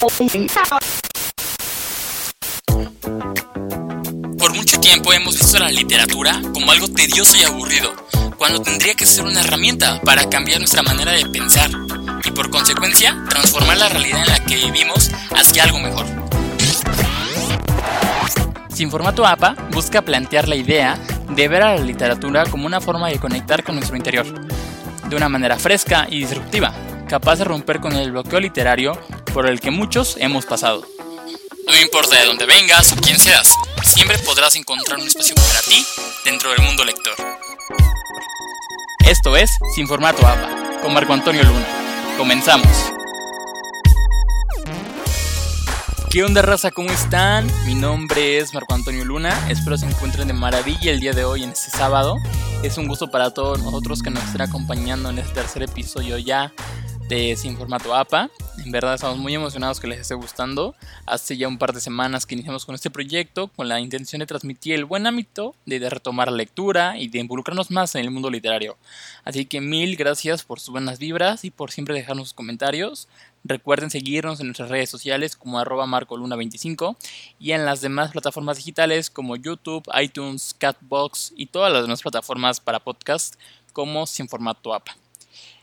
Por mucho tiempo hemos visto la literatura como algo tedioso y aburrido, cuando tendría que ser una herramienta para cambiar nuestra manera de pensar y por consecuencia transformar la realidad en la que vivimos hacia algo mejor. Sin Formato APA busca plantear la idea de ver a la literatura como una forma de conectar con nuestro interior, de una manera fresca y disruptiva, capaz de romper con el bloqueo literario por el que muchos hemos pasado. No importa de dónde vengas o quién seas, siempre podrás encontrar un espacio para ti dentro del mundo lector. Esto es Sin Formato APA, con Marco Antonio Luna. Comenzamos. ¿Qué onda, raza? ¿Cómo están? Mi nombre es Marco Antonio Luna, espero se encuentren de maravilla el día de hoy en este sábado. Es un gusto para todos nosotros que nos estén acompañando en este tercer episodio ya de Sin Formato APA. En verdad estamos muy emocionados que les esté gustando. Hace ya un par de semanas que iniciamos con este proyecto con la intención de transmitir el buen ámbito de retomar la lectura y de involucrarnos más en el mundo literario. Así que mil gracias por sus buenas vibras y por siempre dejarnos sus comentarios. Recuerden seguirnos en nuestras redes sociales como @marcoluna25 y en las demás plataformas digitales como YouTube, iTunes, Catbox y todas las demás plataformas para podcast como Sin Formato APA.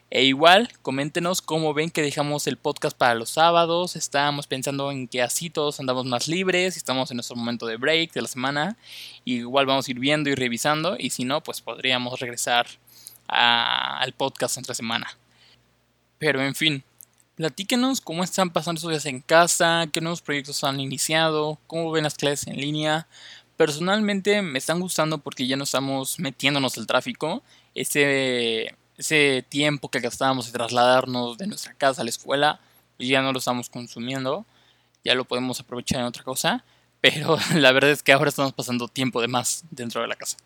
E igual, coméntenos cómo ven que dejamos el podcast para los sábados. Estábamos pensando en que así todos andamos más libres, estamos en nuestro momento de break de la semana. Igual vamos a ir viendo y revisando y si no, pues podríamos regresar al podcast entre semana. Pero en fin, platíquenos cómo están pasando estos días en casa, qué nuevos proyectos han iniciado, cómo ven las clases en línea. Personalmente me están gustando porque ya no estamos metiéndonos al tráfico. Ese tiempo que gastábamos en trasladarnos de nuestra casa a la escuela, ya no lo estamos consumiendo, ya lo podemos aprovechar en otra cosa. Pero la verdad es que ahora estamos pasando tiempo de más dentro de la casa.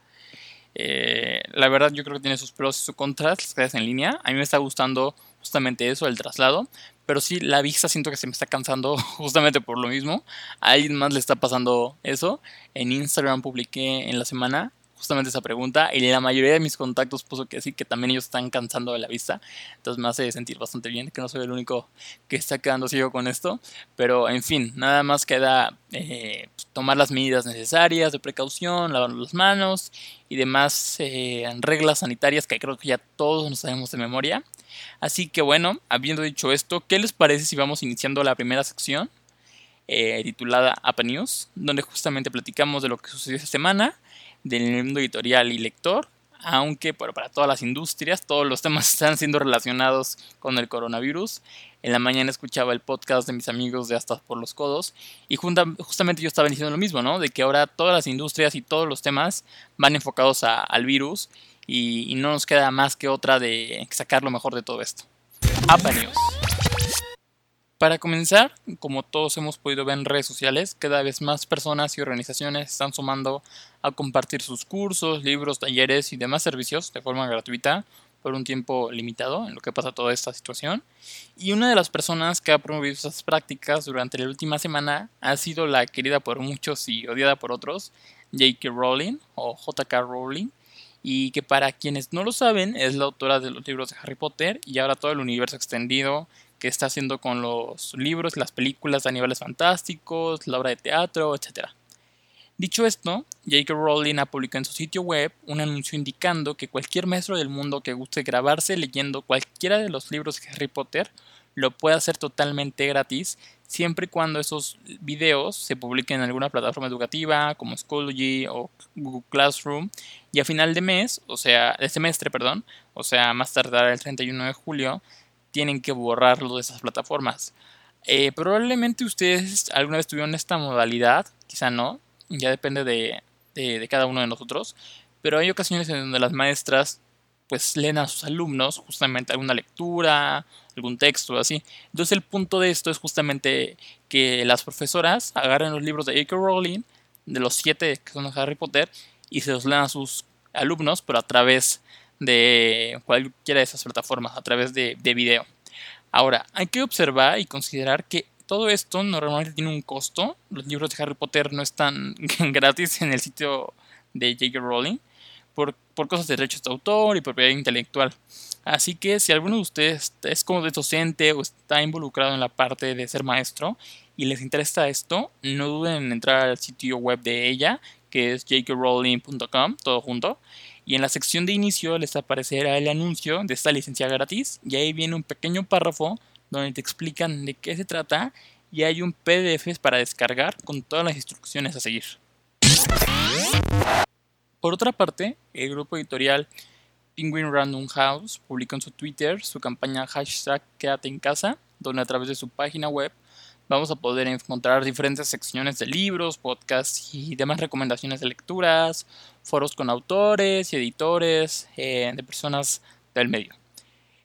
La verdad yo creo que tiene sus pros y sus contras las clases en línea. A mí me está gustando justamente eso, el traslado, pero sí la vista siento que se me está cansando justamente por lo mismo. A alguien más le está pasando eso. En Instagram publiqué en la semana justamente esa pregunta y la mayoría de mis contactos puso que sí, que también ellos están cansando de la vista. Entonces me hace sentir bastante bien que no soy el único que está quedando ciego con esto, pero en fin, nada más queda tomar las medidas necesarias de precaución, lavarnos las manos y demás reglas sanitarias que creo que ya todos nos sabemos de memoria. Así que bueno, habiendo dicho esto, ¿qué les parece si vamos iniciando la primera sección titulada APA News, donde justamente platicamos de lo que sucedió esta semana del mundo editorial y lector? Aunque para todas las industrias, todos los temas están siendo relacionados con el coronavirus. En la mañana escuchaba el podcast de mis amigos de Hasta por los Codos y justamente yo estaba diciendo lo mismo, ¿no? De que ahora todas las industrias y todos los temas van enfocados al virus y no nos queda más que otra de sacar lo mejor de todo esto. APA News. Para comenzar, como todos hemos podido ver en redes sociales, cada vez más personas y organizaciones están sumando a compartir sus cursos, libros, talleres y demás servicios de forma gratuita por un tiempo limitado en lo que pasa toda esta situación. Y una de las personas que ha promovido estas prácticas durante la última semana ha sido la querida por muchos y odiada por otros, J.K. Rowling o J.K. Rowling, y que para quienes no lo saben es la autora de los libros de Harry Potter y ahora todo el universo extendido que está haciendo con los libros, las películas de animales fantásticos, la obra de teatro, etc. Dicho esto, J.K. Rowling ha publicado en su sitio web un anuncio indicando que cualquier maestro del mundo que guste grabarse leyendo cualquiera de los libros de Harry Potter lo puede hacer totalmente gratis, siempre y cuando esos videos se publiquen en alguna plataforma educativa como Schoology o Google Classroom, y a final de mes, o sea, más tardar el 31 de julio, tienen que borrarlo de esas plataformas. Probablemente ustedes alguna vez tuvieron esta modalidad, quizá no, ya depende de cada uno de nosotros, pero hay ocasiones en donde las maestras pues leen a sus alumnos justamente alguna lectura, algún texto, así. Entonces el punto de esto es justamente que las profesoras agarren los libros de J.K. Rowling, de los 7 que son de Harry Potter, y se los lean a sus alumnos, pero a través de cualquiera de esas plataformas, a través de video. Ahora, hay que observar y considerar que todo esto normalmente tiene un costo. Los libros de Harry Potter no están gratis en el sitio de J.K. Rowling. Por por cosas de derechos de autor y propiedad intelectual. Así que si alguno de ustedes es como docente o está involucrado en la parte de ser maestro y les interesa esto, no duden en entrar al sitio web de ella, que es jkrowling.com, todo junto. Y en la sección de inicio les aparecerá el anuncio de esta licencia gratis, y ahí viene un pequeño párrafo donde te explican de qué se trata y hay un PDF para descargar con todas las instrucciones a seguir. Por otra parte, el grupo editorial Penguin Random House publicó en su Twitter su campaña hashtag Quédate en Casa, donde a través de su página web vamos a poder encontrar diferentes secciones de libros, podcasts y demás recomendaciones de lecturas, foros con autores y editores de personas del medio.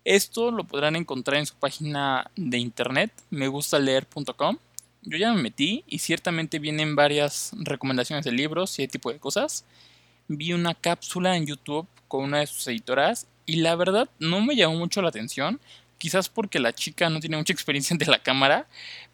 Esto lo podrán encontrar en su página de internet megustaleer.com. Yo ya me metí y ciertamente vienen varias recomendaciones de libros y ese tipo de cosas. Vi una cápsula en YouTube con una de sus editoras y la verdad no me llamó mucho la atención, quizás porque la chica no tiene mucha experiencia ante la cámara,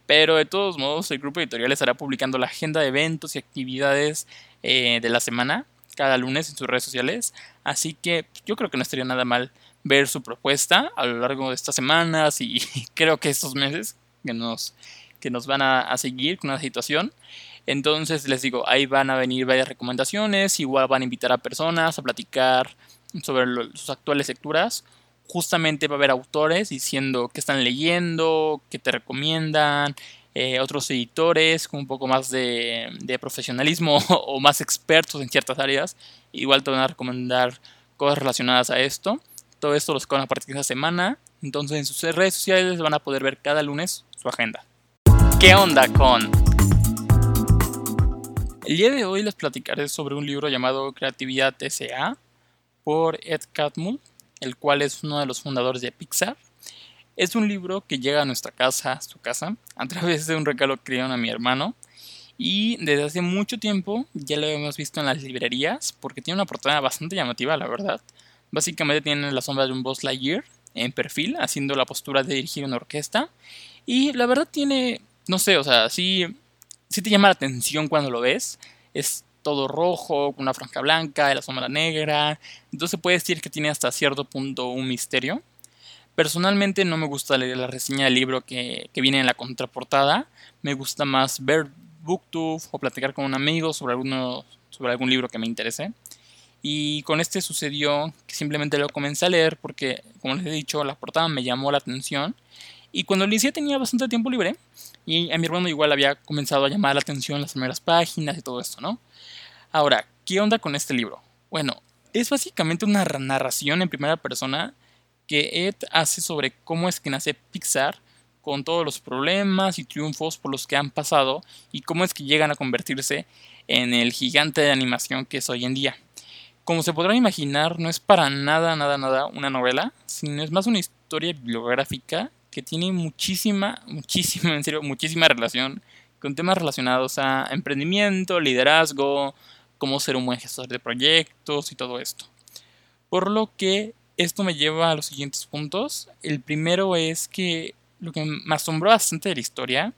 pero de todos modos el grupo editorial estará publicando la agenda de eventos y actividades de la semana cada lunes en sus redes sociales, así que yo creo que no estaría nada mal ver su propuesta a lo largo de estas semanas y creo que estos meses que nos van a seguir con la situación. Entonces les digo, ahí van a venir varias recomendaciones, igual van a invitar a personas a platicar sobre sus actuales lecturas. Justamente va a haber autores diciendo qué están leyendo, qué te recomiendan, otros editores con un poco más de profesionalismo o más expertos en ciertas áreas. Igual te van a recomendar cosas relacionadas a esto. Todo esto los van a partir de esta semana. Entonces en sus redes sociales van a poder ver cada lunes su agenda. ¿Qué onda con...? El día de hoy les platicaré sobre un libro llamado Creatividad S.A. por Ed Catmull, el cual es uno de los fundadores de Pixar. Es un libro que llega a nuestra casa, su casa, a través de un regalo que le dieron a mi hermano. Y desde hace mucho tiempo ya lo hemos visto en las librerías, porque tiene una portada bastante llamativa, la verdad. Básicamente tiene la sombra de un Buzz Lightyear en perfil, haciendo la postura de dirigir una orquesta. Y la verdad tiene, no sé, o sea, sí te llama la atención cuando lo ves. Es todo rojo, con una franja blanca, la sombra negra. Entonces puede decir que tiene hasta cierto punto un misterio. Personalmente no me gusta leer la reseña del libro que viene en la contraportada. Me gusta más ver BookTube o platicar con un amigo sobre algún libro que me interese. Y con este sucedió que simplemente lo comencé a leer porque, como les he dicho, la portada me llamó la atención. Y cuando lo inicié tenía bastante tiempo libre. Y a mi hermano igual había comenzado a llamar la atención las primeras páginas y todo esto, ¿no? Ahora, ¿qué onda con este libro? Bueno, es básicamente una narración en primera persona que Ed hace sobre cómo es que nace Pixar, con todos los problemas y triunfos por los que han pasado y cómo es que llegan a convertirse en el gigante de animación que es hoy en día. Como se podrán imaginar, no es para nada una novela, sino es más una historia bibliográfica que tiene muchísima relación con temas relacionados a emprendimiento, liderazgo, cómo ser un buen gestor de proyectos y todo esto. Por lo que esto me lleva a los siguientes puntos. El primero es que lo que me asombró bastante de la historia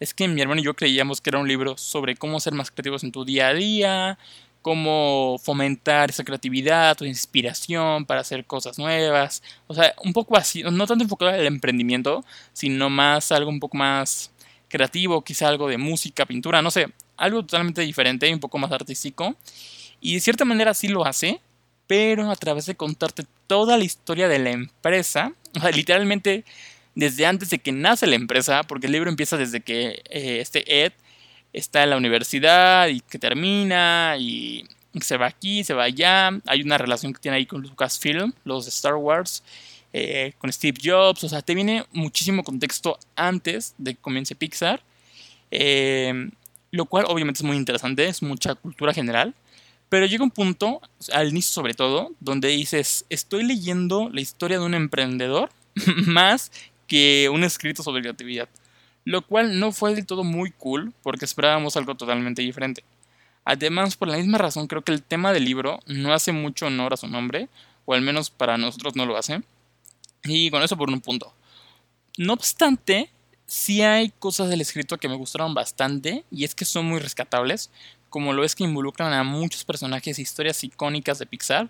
es que mi hermano y yo creíamos que era un libro sobre cómo ser más creativos en tu día a día, cómo fomentar esa creatividad, tu inspiración para hacer cosas nuevas. O sea, un poco así, no tanto enfocado al emprendimiento, sino más algo un poco más creativo, quizá algo de música, pintura, no sé, algo totalmente diferente y un poco más artístico. Y de cierta manera sí lo hace, pero a través de contarte toda la historia de la empresa, o sea, literalmente desde antes de que nace la empresa, porque el libro empieza desde que Ed está en la universidad y que termina y se va aquí, se va allá. Hay una relación que tiene ahí con Lucasfilm, los de Star Wars, con Steve Jobs. O sea, te viene muchísimo contexto antes de que comience Pixar. Lo cual obviamente es muy interesante, es mucha cultura general. Pero llega un punto, al inicio sobre todo, donde dices, estoy leyendo la historia de un emprendedor más que un escrito sobre creatividad. Lo cual no fue del todo muy cool, porque esperábamos algo totalmente diferente. Además, por la misma razón, creo que el tema del libro no hace mucho honor a su nombre, o al menos para nosotros no lo hace. Y con eso por un punto. No obstante, Sí hay cosas del escrito que me gustaron bastante y es que son muy rescatables, como lo es que involucran a muchos personajes e historias icónicas de Pixar,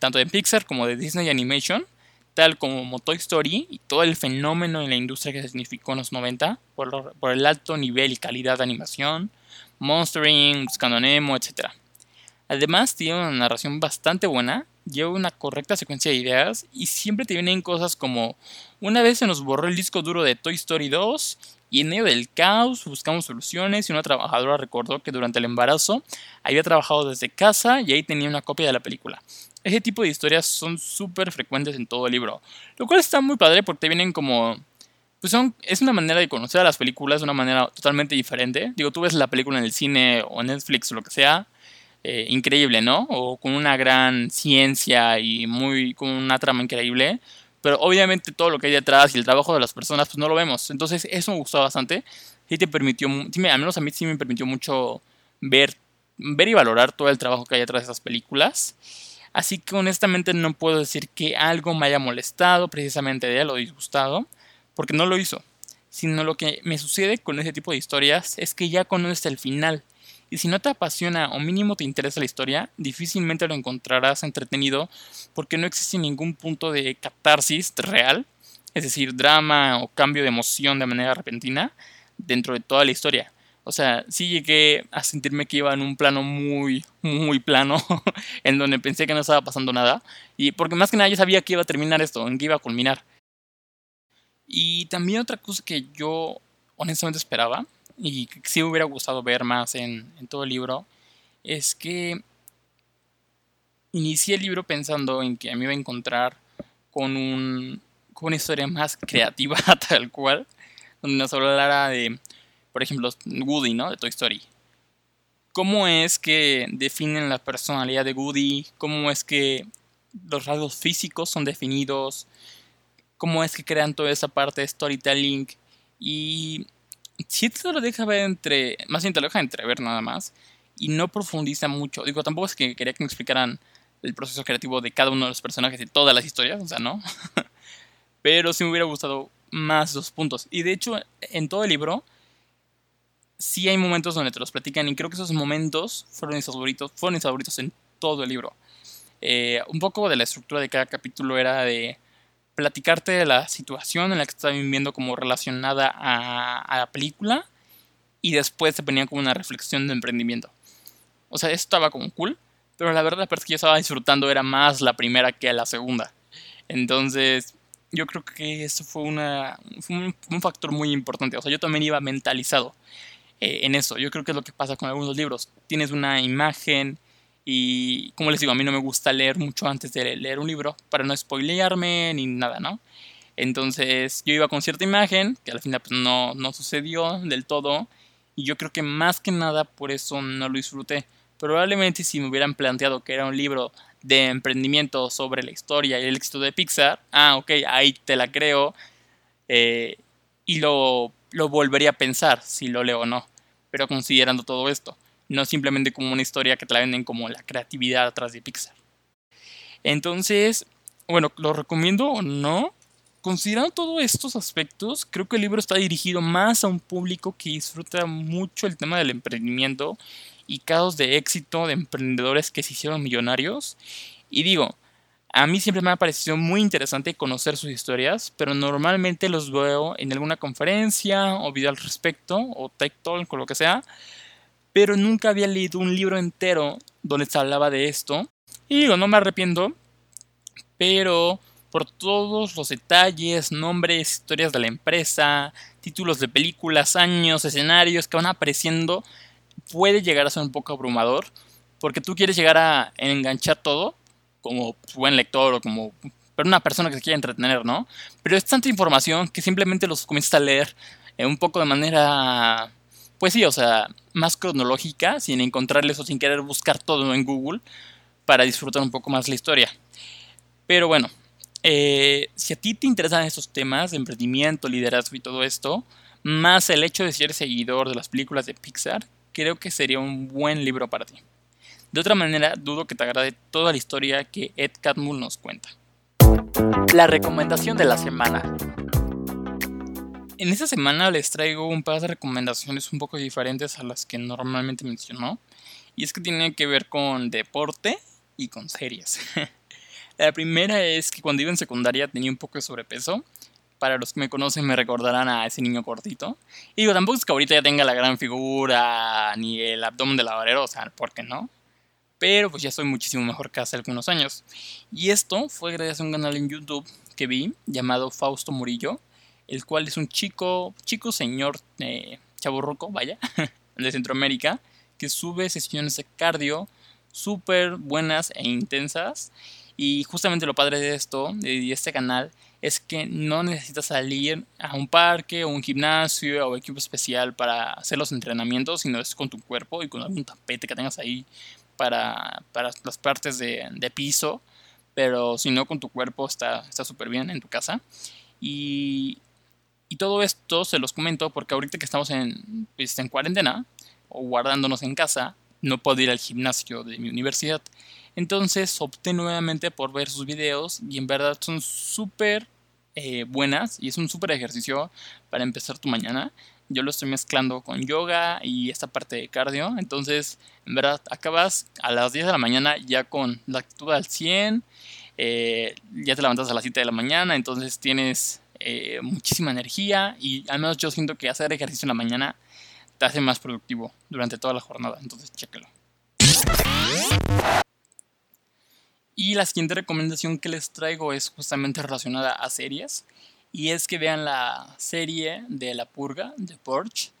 tanto de Pixar como de Disney Animation, tal como Toy Story y todo el fenómeno en la industria que significó en los 90 por el alto nivel y calidad de animación, Monstering, Buscando Nemo, etc. Además tiene una narración bastante buena, lleva una correcta secuencia de ideas y siempre te vienen cosas como: una vez se nos borró el disco duro de Toy Story 2 y en medio del caos buscamos soluciones y una trabajadora recordó que durante el embarazo había trabajado desde casa y ahí tenía una copia de la película. Ese tipo de historias son súper frecuentes en todo el libro, lo cual está muy padre porque vienen como... pues es una manera de conocer a las películas de una manera totalmente diferente. Digo, tú ves la película en el cine o en Netflix o lo que sea, increíble, ¿no? O con una gran ciencia y con una trama increíble, pero obviamente todo lo que hay detrás y el trabajo de las personas, pues no lo vemos. Entonces eso me gustó bastante. Al menos a mí sí me permitió mucho ver y valorar todo el trabajo que hay detrás de esas películas. Así que honestamente no puedo decir que algo me haya molestado precisamente de él o disgustado, porque no lo hizo. Sino lo que me sucede con ese tipo de historias es que ya conoces el final. Y si no te apasiona o mínimo te interesa la historia, difícilmente lo encontrarás entretenido porque no existe ningún punto de catarsis real, es decir, drama o cambio de emoción de manera repentina dentro de toda la historia. O sea, sí llegué a sentirme que iba en un plano muy, muy plano, en donde pensé que no estaba pasando nada. Y porque más que nada yo sabía que iba a terminar esto, en que iba a culminar. Y también otra cosa que yo honestamente esperaba, y que sí me hubiera gustado ver más en todo el libro, es que inicié el libro pensando en que me iba a encontrar con una historia más creativa, tal cual, donde nos hablara de... por ejemplo, Woody, ¿no? De Toy Story. ¿Cómo es que definen la personalidad de Woody? ¿Cómo es que los rasgos físicos son definidos? ¿Cómo es que crean toda esa parte de storytelling? Y sí te lo deja ver más bien te lo deja entrever nada más. Y no profundiza mucho. Digo, tampoco es que quería que me explicaran el proceso creativo de cada uno de los personajes de todas las historias. O sea, no. Pero sí me hubiera gustado más los puntos. Y de hecho, en todo el libro... sí hay momentos donde te los platican y creo que esos momentos fueron mis favoritos en todo el libro. Un poco de la estructura de cada capítulo era de platicarte de la situación en la que estaba viviendo como relacionada a la película y después te ponían como una reflexión de emprendimiento. O sea, eso estaba como cool, pero la verdad la parte que yo estaba disfrutando era más la primera que la segunda. Entonces... yo creo que eso fue un factor muy importante. O sea, yo también iba mentalizado en eso. Yo creo que es lo que pasa con algunos libros. Tienes una imagen y, como les digo, a mí no me gusta leer mucho antes de leer un libro para no spoilearme ni nada, ¿no? Entonces yo iba con cierta imagen que al final pues, no sucedió del todo y yo creo que más que nada por eso no lo disfruté. Probablemente si me hubieran planteado que era un libro de emprendimiento sobre la historia y el éxito de Pixar, ok, ahí te la creo y lo volvería a pensar si lo leo o no, pero considerando todo esto, no simplemente como una historia que te la venden como la creatividad atrás de Pixar. Entonces, bueno, ¿lo recomiendo o no? Considerando todos estos aspectos, creo que el libro está dirigido más a un público que disfruta mucho el tema del emprendimiento y casos de éxito de emprendedores que se hicieron millonarios. Y digo, a mí siempre me ha parecido muy interesante conocer sus historias, pero normalmente los veo en alguna conferencia o video al respecto, o Tech Talk o lo que sea, pero nunca había leído un libro entero donde se hablaba de esto. Y digo, no me arrepiento, pero por todos los detalles, nombres, historias de la empresa, títulos de películas, años, escenarios que van apareciendo, puede llegar a ser un poco abrumador porque tú quieres llegar a enganchar todo como buen lector o como una persona que se quiera entretener, ¿no? Pero es tanta información que simplemente los comienzas a leer un poco de manera, pues sí, o sea, más cronológica, sin encontrarles o sin querer buscar todo en Google para disfrutar un poco más la historia. Pero bueno, si a ti te interesan estos temas de emprendimiento, liderazgo y todo esto, más el hecho de ser seguidor de las películas de Pixar, creo que sería un buen libro para ti. De otra manera, dudo que te agrade toda la historia que Ed Catmull nos cuenta. La recomendación de la semana. En esta semana les traigo un par de recomendaciones un poco diferentes a las que normalmente menciono. Y es que tienen que ver con deporte y con series. La primera es que cuando iba en secundaria tenía un poco de sobrepeso. Para los que me conocen me recordarán a ese niño cortito. Y digo, tampoco es que ahorita ya tenga la gran figura ni el abdomen de lavadero, o sea, ¿por qué no? Pero pues ya soy muchísimo mejor que hace algunos años. Y esto fue gracias a un canal en YouTube que vi llamado Fausto Murillo, el cual es un chavorruco, vaya, de Centroamérica, que sube sesiones de cardio súper buenas e intensas. Y justamente lo padre de esto, de este canal, es que no necesitas salir a un parque o un gimnasio o equipo especial para hacer los entrenamientos, sino es con tu cuerpo y con algún tapete que tengas ahí para las partes de piso. Pero si no, con tu cuerpo está súper bien en tu casa. Y todo esto se los comento porque ahorita que estamos en cuarentena o guardándonos en casa, no puedo ir al gimnasio de mi universidad. Entonces opté nuevamente por ver sus videos y en verdad son súper buenas y es un súper ejercicio para empezar tu mañana. Yo lo estoy mezclando con yoga y esta parte de cardio. Entonces, en verdad, acabas a las 10 de la mañana ya con la actitud al 100. Ya te levantas a las 7 de la mañana. Entonces tienes muchísima energía. Y al menos yo siento que hacer ejercicio en la mañana te hace más productivo durante toda la jornada. Entonces, chéquelo. Y la siguiente recomendación que les traigo es justamente relacionada a series. Y es que vean la serie de La Purga, The Purge.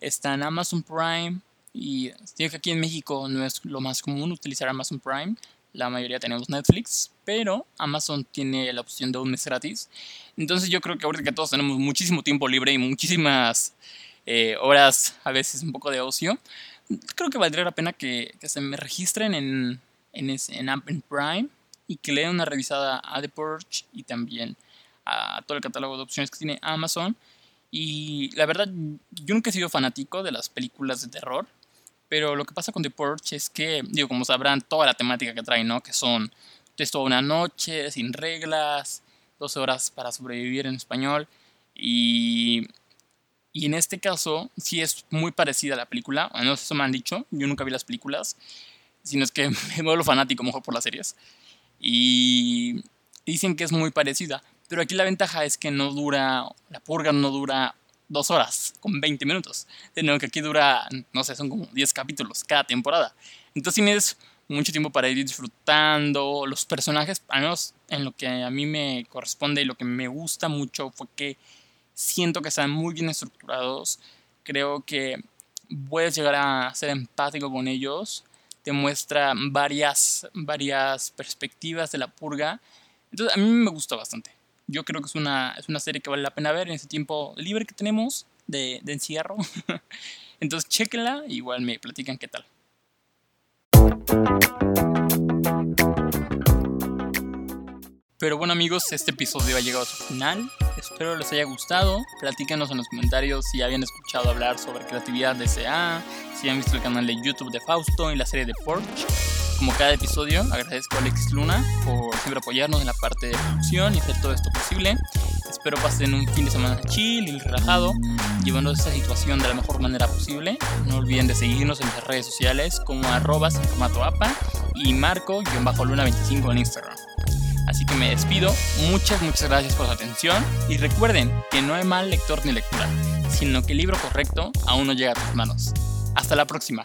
Está en Amazon Prime. Y digo que aquí en México no es lo más común utilizar Amazon Prime. La mayoría tenemos Netflix. Pero Amazon tiene la opción de un mes gratis. Entonces yo creo que ahorita que todos tenemos muchísimo tiempo libre y muchísimas horas, a veces un poco de ocio, creo que valdría la pena que se me registren en Amazon Prime. Y que le den una revisada a The Purge y también a todo el catálogo de opciones que tiene Amazon. Y la verdad, yo nunca he sido fanático de las películas de terror, pero lo que pasa con The Purge es que, digo, como sabrán, toda la temática que trae, ¿no? Que son es toda una noche, sin reglas, 12 horas para sobrevivir en español. Y en este caso, sí es muy parecida a la película, o no, eso me han dicho. Yo nunca vi las películas, sino es que me vuelvo fanático mejor por las series. Y dicen que es muy parecida. Pero aquí la ventaja es que la purga no dura 2 horas con 20 minutos. Sino que aquí dura, no sé, son como 10 capítulos cada temporada. Entonces tienes mucho tiempo para ir disfrutando. Los personajes, al menos en lo que a mí me corresponde y lo que me gusta mucho, fue que siento que están muy bien estructurados. Creo que puedes llegar a ser empático con ellos. Te muestra varias perspectivas de la purga. Entonces a mí me gusta bastante. Yo creo que es una serie que vale la pena ver en ese tiempo libre que tenemos de encierro. Entonces, chéquenla, igual me platican qué tal. Pero bueno, amigos, este episodio ha llegado a su final. Espero les haya gustado. Platícanos en los comentarios si habían escuchado hablar sobre Creatividad S.A., si han visto el canal de YouTube de Fausto y la serie de Purge. Como cada episodio, agradezco a Alex Luna por siempre apoyarnos en la parte de producción y hacer todo esto posible. Espero pasen un fin de semana chill y relajado, llevando esta situación de la mejor manera posible. No olviden de seguirnos en las redes sociales como @sinformatoapa y Marco_Luna25 en Instagram. Así que me despido, muchas gracias por su atención y recuerden que no hay mal lector ni lectura, sino que el libro correcto aún no llega a tus manos. Hasta la próxima.